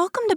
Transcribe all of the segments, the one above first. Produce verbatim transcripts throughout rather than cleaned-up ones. Welcome to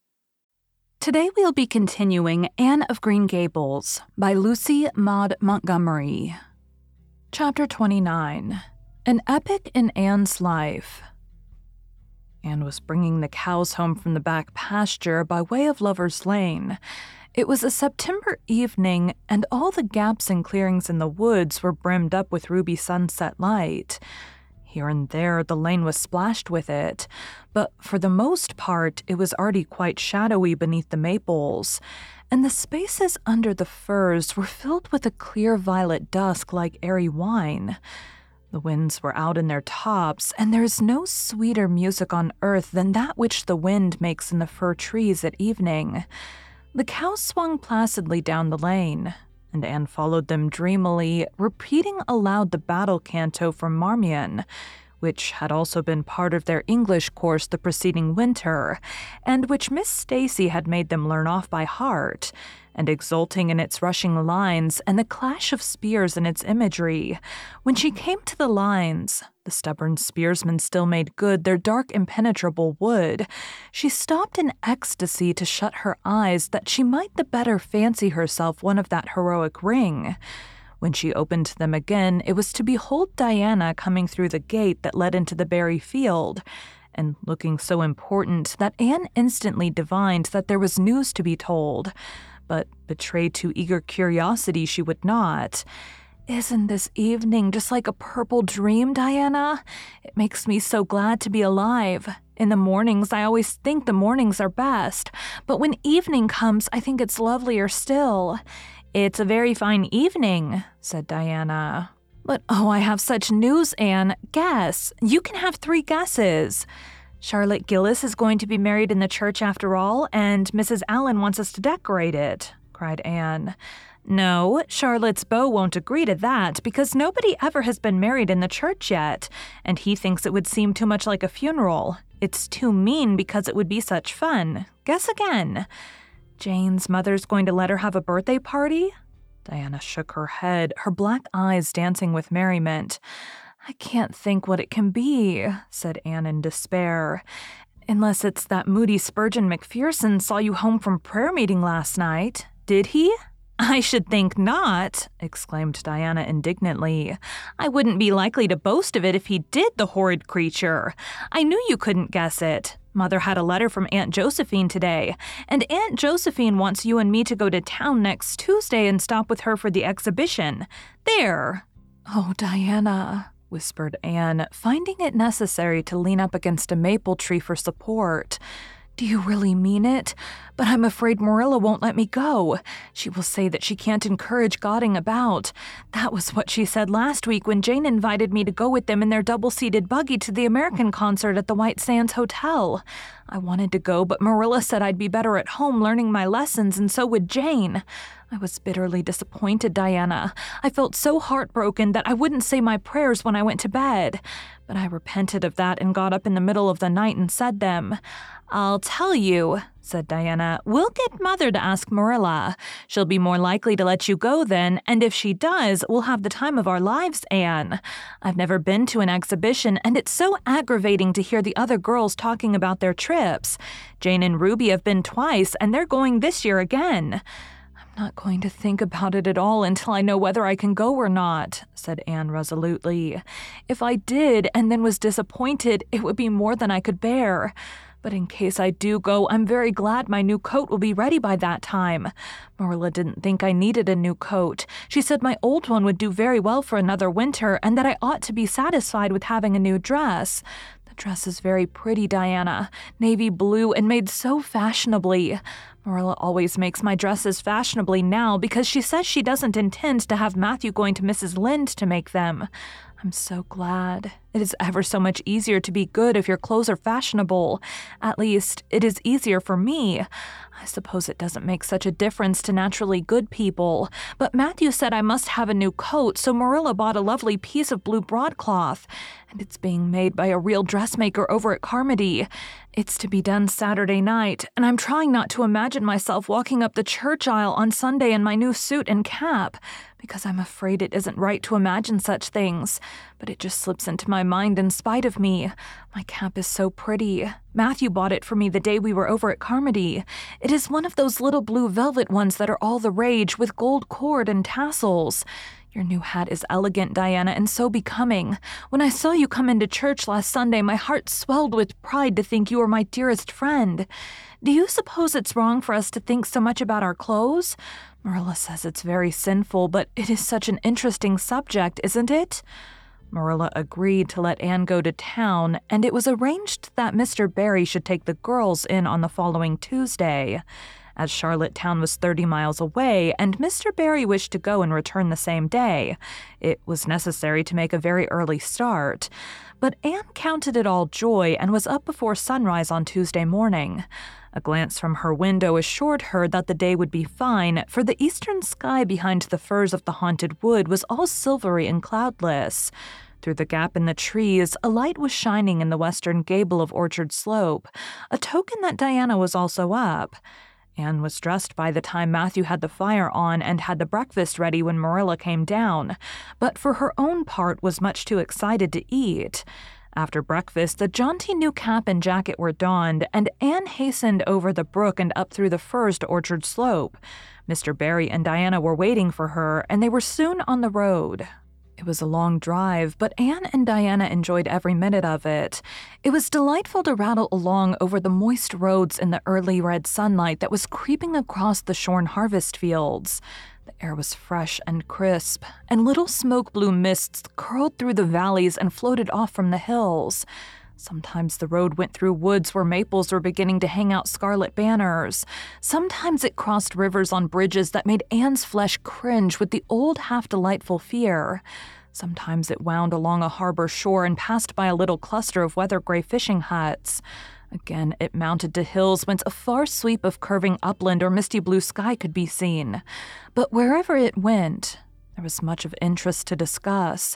Today we'll be continuing Anne of Green Gables by Lucy Maud Montgomery. Chapter twenty-nine, An Epic in Anne's Life. Anne was bringing the cows home from the back pasture by way of Lover's Lane. It was a September evening, and all the gaps and clearings in the woods were brimmed up with ruby sunset light. Here and there, the lane was splashed with it, but for the most part, it was already quite shadowy beneath the maples, and the spaces under the firs were filled with a clear violet dusk like airy wine. The winds were out in their tops, and there is no sweeter music on earth than that which the wind makes in the fir trees at evening. The cows swung placidly down the lane, and Anne followed them dreamily, repeating aloud the battle canto from Marmion, which had also been part of their English course the preceding winter, and which Miss Stacy had made them learn off by heart, and exulting in its rushing lines and the clash of spears in its imagery. When she came to the lines, the stubborn spearsmen still made good their dark impenetrable wood. She stopped in ecstasy to shut her eyes that she might the better fancy herself one of that heroic ring. When she opened them again, it was to behold Diana coming through the gate that led into the berry field, and looking so important that Anne instantly divined that there was news to be told, but betrayed to eager curiosity she would not. "Isn't this evening just like a purple dream, Diana? It makes me so glad to be alive. In the mornings, I always think the mornings are best, but when evening comes, I think it's lovelier still. It's a very fine evening," said Diana. "But oh, I have such news, Anne. Guess. You can have three guesses. Charlotte Gillis is going to be married in the church after all, and Missus Allen wants us to decorate it," cried Anne. "No, Charlotte's beau won't agree to that because nobody ever has been married in the church yet, and he thinks it would seem too much like a funeral. It's too mean because it would be such fun. Guess again. Jane's mother's going to let her have a birthday party?" Diana shook her head, her black eyes dancing with merriment. "I can't think what it can be," said Anne in despair. "Unless it's that moody Spurgeon McPherson saw you home from prayer meeting last night. Did he?" "I should think not," exclaimed Diana indignantly. "I wouldn't be likely to boast of it if he did, the horrid creature. I knew you couldn't guess it. Mother had a letter from Aunt Josephine today, and Aunt Josephine wants you and me to go to town next Tuesday and stop with her for the exhibition. There!" "Oh, Diana," whispered Anne, finding it necessary to lean up against a maple tree for support. "Do you really mean it? But I'm afraid Marilla won't let me go. She will say that she can't encourage gadding about. That was what she said last week when Jane invited me to go with them in their double-seated buggy to the American concert at the White Sands Hotel. I wanted to go, but Marilla said I'd be better at home learning my lessons, and so would Jane. I was bitterly disappointed, Diana. I felt so heartbroken that I wouldn't say my prayers when I went to bed. But I repented of that and got up in the middle of the night and said them. I'll tell you," said Diana. "We'll get Mother to ask Marilla. She'll be more likely to let you go then, and if she does, we'll have the time of our lives, Anne. I've never been to an exhibition, and it's so aggravating to hear the other girls talking about their trips. Jane and Ruby have been twice, and they're going this year again." "I'm not going to think about it at all until I know whether I can go or not," said Anne resolutely. "If I did and then was disappointed, it would be more than I could bear. But in case I do go, I'm very glad my new coat will be ready by that time. Marilla didn't think I needed a new coat. She said my old one would do very well for another winter and that I ought to be satisfied with having a new dress. The dress is very pretty, Diana, navy blue and made so fashionably. Marilla always makes my dresses fashionably now because she says she doesn't intend to have Matthew going to Missus Lynde to make them. I'm so glad. It is ever so much easier to be good if your clothes are fashionable. At least, it is easier for me. I suppose it doesn't make such a difference to naturally good people. But Matthew said I must have a new coat, so Marilla bought a lovely piece of blue broadcloth. And it's being made by a real dressmaker over at Carmody. It's to be done Saturday night, and I'm trying not to imagine myself walking up the church aisle on Sunday in my new suit and cap, because I'm afraid it isn't right to imagine such things. But it just slips into my mind in spite of me. My cap is so pretty. Matthew bought it for me the day we were over at Carmody. It is one of those little blue velvet ones that are all the rage, with gold cord and tassels. Your new hat is elegant, Diana, and so becoming. When I saw you come into church last Sunday, my heart swelled with pride to think you were my dearest friend. Do you suppose it's wrong for us to think so much about our clothes? Marilla says it's very sinful, but it is such an interesting subject, isn't it? Marilla agreed to let Anne go to town, and it was arranged that Mister Barry should take the girls in on the following Tuesday. As Charlottetown was thirty miles away, and Mister Barry wished to go and return the same day, it was necessary to make a very early start. But Anne counted it all joy and was up before sunrise on Tuesday morning. A glance from her window assured her that the day would be fine, for the eastern sky behind the firs of the Haunted Wood was all silvery and cloudless. Through the gap in the trees, a light was shining in the western gable of Orchard Slope, a token that Diana was also up. Anne was dressed by the time Matthew had the fire on and had the breakfast ready when Marilla came down, but for her own part was much too excited to eat. After breakfast, the jaunty new cap and jacket were donned, and Anne hastened over the brook and up through the firs to Orchard Slope. Mister Barry and Diana were waiting for her, and they were soon on the road. It was a long drive, but Anne and Diana enjoyed every minute of it. It was delightful to rattle along over the moist roads in the early red sunlight that was creeping across the shorn harvest fields. The air was fresh and crisp, and little smoke-blue mists curled through the valleys and floated off from the hills. Sometimes the road went through woods where maples were beginning to hang out scarlet banners. Sometimes it crossed rivers on bridges that made Anne's flesh cringe with the old half-delightful fear. Sometimes it wound along a harbor shore and passed by a little cluster of weather-gray fishing huts. Again, it mounted to hills whence a far sweep of curving upland or misty blue sky could be seen. But wherever it went, there was much of interest to discuss.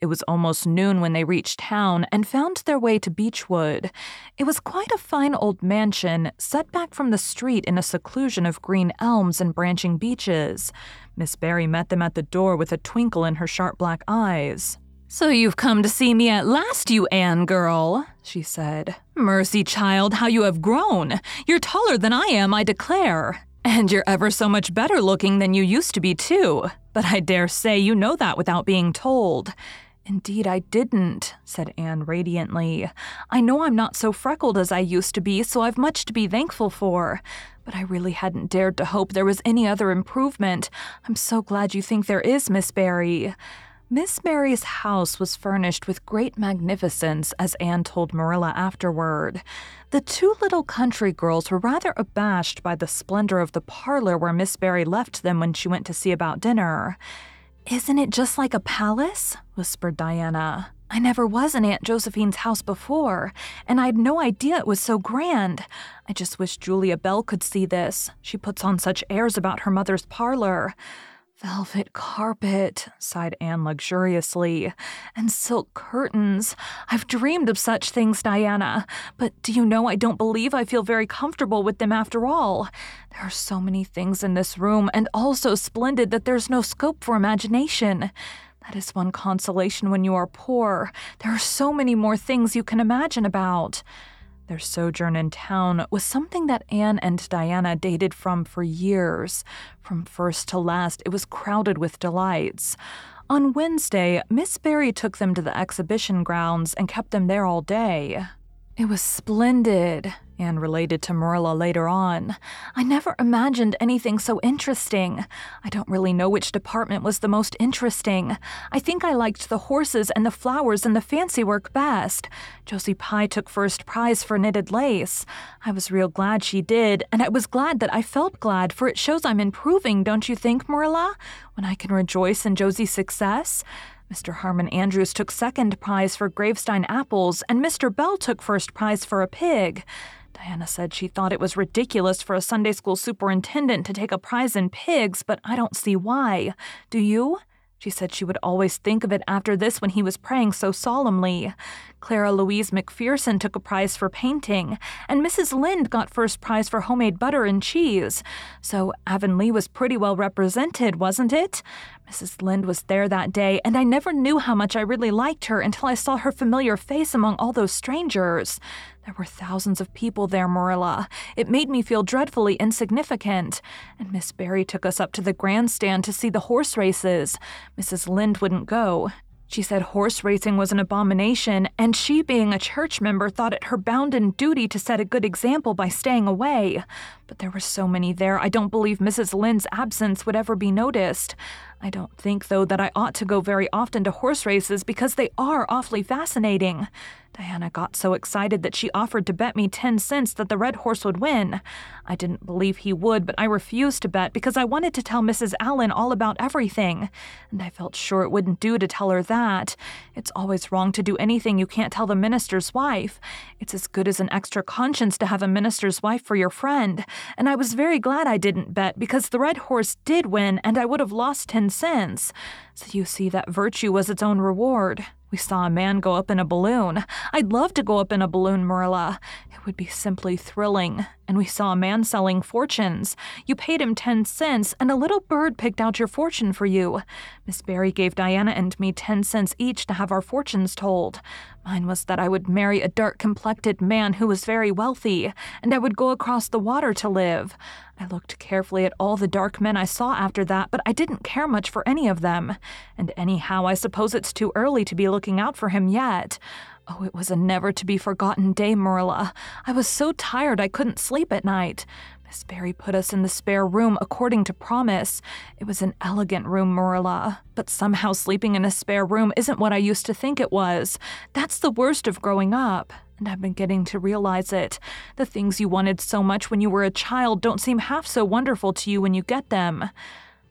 It was almost noon when they reached town and found their way to Beechwood. It was quite a fine old mansion, set back from the street in a seclusion of green elms and branching beeches. Miss Barry met them at the door with a twinkle in her sharp black eyes. "So you've come to see me at last, you Anne girl," she said. "Mercy, child, how you have grown! You're taller than I am, I declare. And you're ever so much better looking than you used to be, too. But I dare say you know that without being told." "Indeed, I didn't," said Anne radiantly. "I know I'm not so freckled as I used to be, so I've much to be thankful for. But I really hadn't dared to hope there was any other improvement. I'm so glad you think there is, Miss Barry." Miss Barry's house was furnished with great magnificence, as Anne told Marilla afterward. The two little country girls were rather abashed by the splendor of the parlor where Miss Barry left them when she went to see about dinner. "Isn't it just like a palace?" whispered Diana. "I never was in Aunt Josephine's house before, and I'd no idea it was so grand. I just wish Julia Bell could see this. She puts on such airs about her mother's parlor. "Velvet carpet," sighed Anne luxuriously, "and silk curtains. I've dreamed of such things, Diana, but do you know I don't believe I feel very comfortable with them after all. There are so many things in this room, and all so splendid that there's no scope for imagination. That is one consolation when you are poor. There are so many more things you can imagine about." Their sojourn in town was something that Anne and Diana dated from for years. From first to last, it was crowded with delights. On Wednesday, Miss Barry took them to the exhibition grounds and kept them there all day. "It was splendid," Anne related to Marilla later on. "I never imagined anything so interesting. I don't really know which department was the most interesting. I think I liked the horses and the flowers and the fancy work best. Josie Pye took first prize for knitted lace. I was real glad she did, and I was glad that I felt glad, for it shows I'm improving, don't you think, Marilla, when I can rejoice in Josie's success? Mister Harmon Andrews took second prize for Gravestein apples, and Mister Bell took first prize for a pig." Diana said she thought it was ridiculous for a Sunday school superintendent to take a prize in pigs, but I don't see why. Do you? She said she would always think of it after this when he was praying so solemnly. Clara Louise McPherson took a prize for painting, and Missus Lynde got first prize for homemade butter and cheese. So Avonlea was pretty well represented, wasn't it? Missus Lynde was there that day, and I never knew how much I really liked her until I saw her familiar face among all those strangers. There were thousands of people there, Marilla. It made me feel dreadfully insignificant. And Miss Barry took us up to the grandstand to see the horse races. Missus Lynde wouldn't go. She said horse racing was an abomination, and she, being a church member, thought it her bounden duty to set a good example by staying away. But there were so many there, I don't believe Missus Lynde's absence would ever be noticed. I don't think, though, that I ought to go very often to horse races, because they are awfully fascinating. Diana got so excited that she offered to bet me ten cents that the red horse would win. I didn't believe he would, but I refused to bet because I wanted to tell Missus Allan all about everything, and I felt sure it wouldn't do to tell her that. It's always wrong to do anything you can't tell the minister's wife. It's as good as an extra conscience to have a minister's wife for your friend, and I was very glad I didn't bet, because the red horse did win, and I would have lost ten cents. So you see, that virtue was its own reward. We saw a man go up in a balloon. I'd love to go up in a balloon, Marilla. It would be simply thrilling. And we saw a man selling fortunes. You paid him ten cents, and a little bird picked out your fortune for you. Miss Barry gave Diana and me ten cents each to have our fortunes told. Mine was that I would marry a dark-complected man who was very wealthy, and I would go across the water to live. I looked carefully at all the dark men I saw after that, but I didn't care much for any of them. And anyhow, I suppose it's too early to be looking out for him yet. Oh, it was a never-to-be-forgotten day, Marilla. I was so tired I couldn't sleep at night. Miss Barry put us in the spare room according to promise. It was an elegant room, Marilla, but somehow sleeping in a spare room isn't what I used to think it was. That's the worst of growing up. And I've been getting to realize it. The things you wanted so much when you were a child don't seem half so wonderful to you when you get them.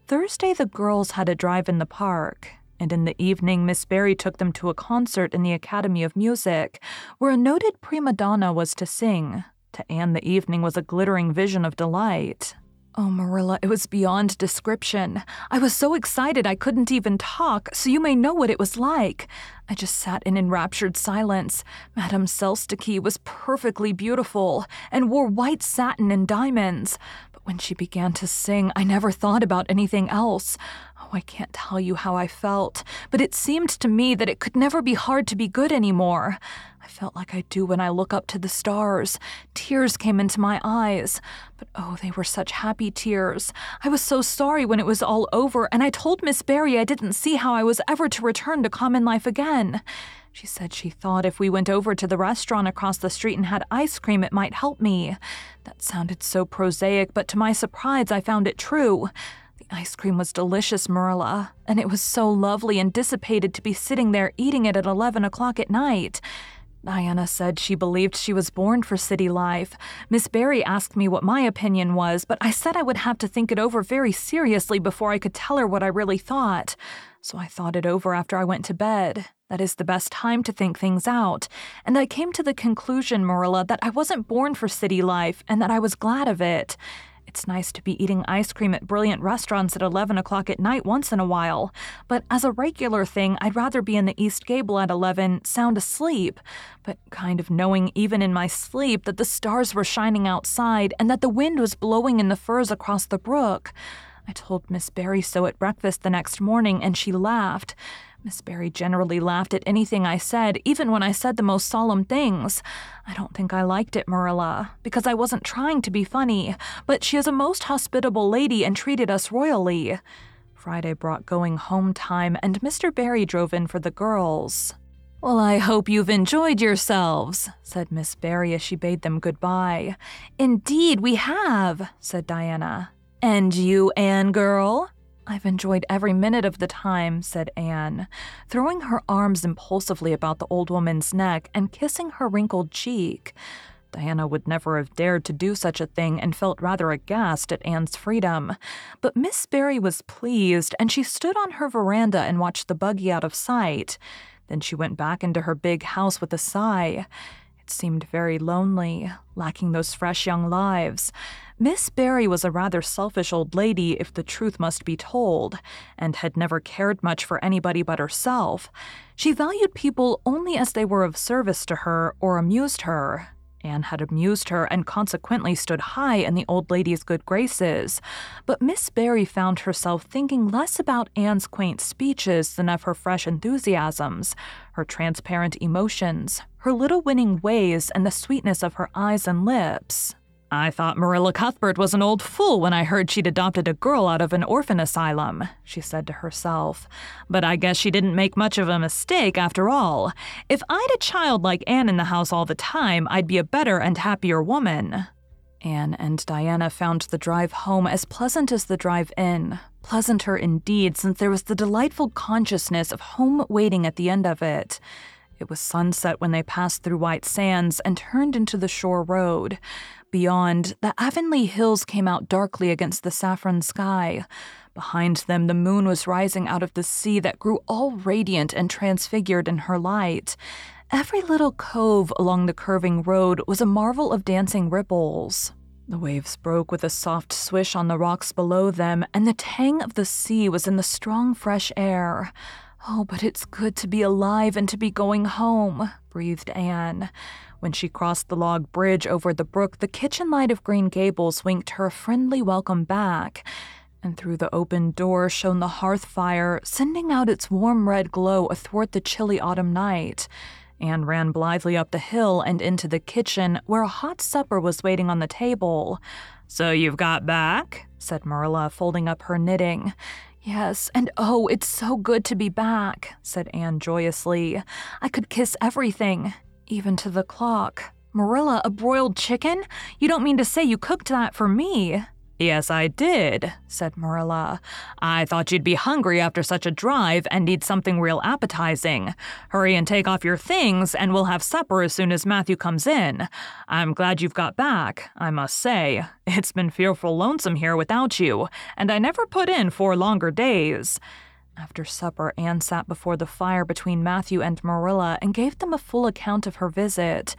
Thursday, the girls had a drive in the park, and in the evening Miss Barry took them to a concert in the Academy of Music, where a noted prima donna was to sing. To Anne, the evening was a glittering vision of delight. Oh, Marilla, it was beyond description. I was so excited I couldn't even talk, so you may know what it was like. I just sat in enraptured silence. Madame Selstickey was perfectly beautiful and wore white satin and diamonds. But when she began to sing, I never thought about anything else. Oh, I can't tell you how I felt, but it seemed to me that it could never be hard to be good anymore. I felt like I do when I look up to the stars. Tears came into my eyes, but oh, they were such happy tears. I was so sorry when it was all over, and I told Miss Barry I didn't see how I was ever to return to common life again. She said she thought if we went over to the restaurant across the street and had ice cream, it might help me. That sounded so prosaic, but to my surprise, I found it true. The ice cream was delicious, Marilla, and it was so lovely and dissipated to be sitting there eating it at eleven o'clock at night. Diana said she believed she was born for city life. Miss Barry asked me what my opinion was, but I said I would have to think it over very seriously before I could tell her what I really thought. So I thought it over after I went to bed. That is the best time to think things out. And I came to the conclusion, Marilla, that I wasn't born for city life and that I was glad of it. It's nice to be eating ice cream at brilliant restaurants at eleven o'clock at night once in a while, but as a regular thing, I'd rather be in the East Gable at eleven, sound asleep, but kind of knowing even in my sleep that the stars were shining outside and that the wind was blowing in the firs across the brook. I told Miss Barry so at breakfast the next morning, and she laughed. Miss Barry generally laughed at anything I said, even when I said the most solemn things. I don't think I liked it, Marilla, because I wasn't trying to be funny, but she is a most hospitable lady and treated us royally. Friday brought going home time, and Mister Barry drove in for the girls. "Well, I hope you've enjoyed yourselves," said Miss Barry as she bade them goodbye. "Indeed, we have," said Diana. "And you, Anne girl?" "I've enjoyed every minute of the time," said Anne, throwing her arms impulsively about the old woman's neck and kissing her wrinkled cheek. Diana would never have dared to do such a thing and felt rather aghast at Anne's freedom. But Miss Barry was pleased, and she stood on her veranda and watched the buggy out of sight. Then she went back into her big house with a sigh. It seemed very lonely, lacking those fresh young lives. Miss Barry was a rather selfish old lady, if the truth must be told, and had never cared much for anybody but herself. She valued people only as they were of service to her or amused her. Anne had amused her and consequently stood high in the old lady's good graces, but Miss Barry found herself thinking less about Anne's quaint speeches than of her fresh enthusiasms, her transparent emotions, her little winning ways, and the sweetness of her eyes and lips. "I thought Marilla Cuthbert was an old fool when I heard she'd adopted a girl out of an orphan asylum," she said to herself. "But I guess she didn't make much of a mistake after all. If I'd a child like Anne in the house all the time, I'd be a better and happier woman." Anne and Diana found the drive home as pleasant as the drive in. Pleasanter indeed, since there was the delightful consciousness of home waiting at the end of it. It was sunset when they passed through White Sands and turned into the shore road. Beyond, the Avonlea hills came out darkly against the saffron sky. Behind them, the moon was rising out of the sea that grew all radiant and transfigured in her light. Every little cove along the curving road was a marvel of dancing ripples. The waves broke with a soft swish on the rocks below them, and the tang of the sea was in the strong, fresh air. "Oh, but it's good to be alive and to be going home," breathed Anne. When she crossed the log bridge over the brook, the kitchen light of Green Gables winked her a friendly welcome back, and through the open door shone the hearth fire, sending out its warm red glow athwart the chilly autumn night. Anne ran blithely up the hill and into the kitchen, where a hot supper was waiting on the table. "So you've got back?" said Marilla, folding up her knitting. "Yes, and oh, it's so good to be back," said Anne joyously. "I could kiss everything, even to the clock. Marilla, a broiled chicken? You don't mean to say you cooked that for me?" "Yes, I did," said Marilla. "I thought you'd be hungry after such a drive and need something real appetizing. Hurry and take off your things, and we'll have supper as soon as Matthew comes in. I'm glad you've got back, I must say. It's been fearful lonesome here without you, and I never put in four longer days." After supper, Anne sat before the fire between Matthew and Marilla and gave them a full account of her visit.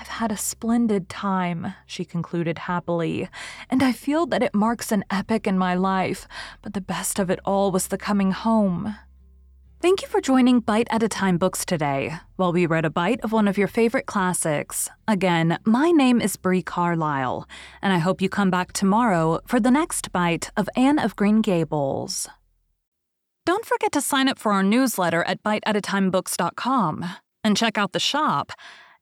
"I've had a splendid time," she concluded happily, "and I feel that it marks an epoch in my life, but the best of it all was the coming home." Thank you for joining Bite at a Time Books today, while we read a bite of one of your favorite classics. Again, my name is Bree Carlisle, and I hope you come back tomorrow for the next bite of Anne of Green Gables. Don't forget to sign up for our newsletter at bite at a time books dot com and check out the shop.